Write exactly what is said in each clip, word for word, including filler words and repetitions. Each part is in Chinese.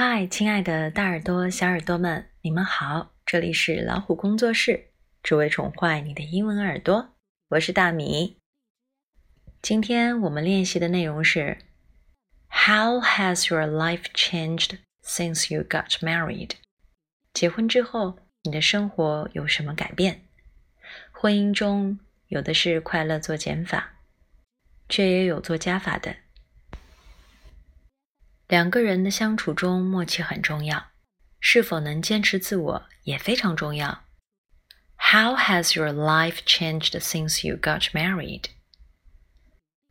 嗨，亲爱的大耳朵小耳朵们，你们好，这里是老虎工作室，只为宠坏你的英文耳朵，我是大米。今天我们练习的内容是 How has your life changed since you got married? 结婚之后，你的生活有什么改变？婚姻中有的是快乐做减法，却也有做加法的。两个人的相处中，默契很重要，是否能坚持自我也非常重要。How has your life changed since you got married?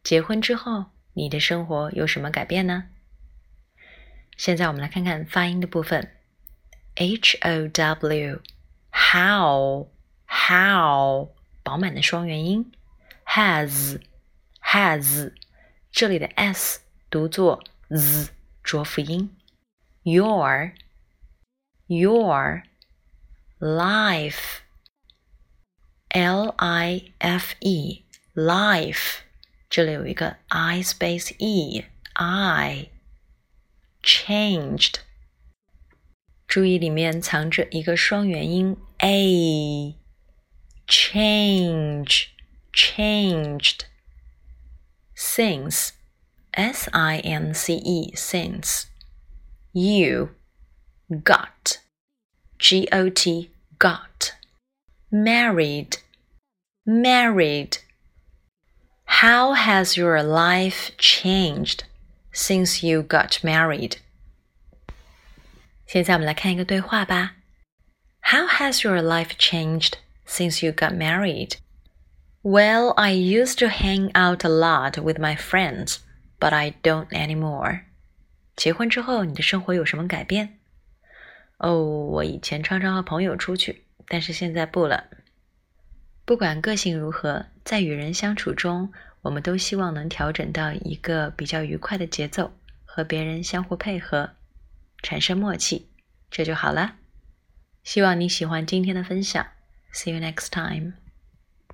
结婚之后，你的生活有什么改变呢？现在我们来看看发音的部分。H O W, how, how, 饱满的双元音。Has, has, 这里的 s 读作 z。浊辅音 your your life L I F E life 这里有一个 I space E I changed 注意里面藏着一个双元音 A change changed since S I N C E, since. You got, G O T, got. Married, married. How has your life changed since you got married? 现在我们来看一个对话吧。How has your life changed since you got married? Well, I used to hang out a lot with my friends.But I don't anymore. 结婚之后，你的生活有什么改变？哦，我以前常常和朋友出去，但是现在不了。不管个性如何，在与人相处中，我们都希望能调整到一个比较愉快的节奏，和别人相互配合，产生默契，这就好了。希望你喜欢今天的分享。See you next time.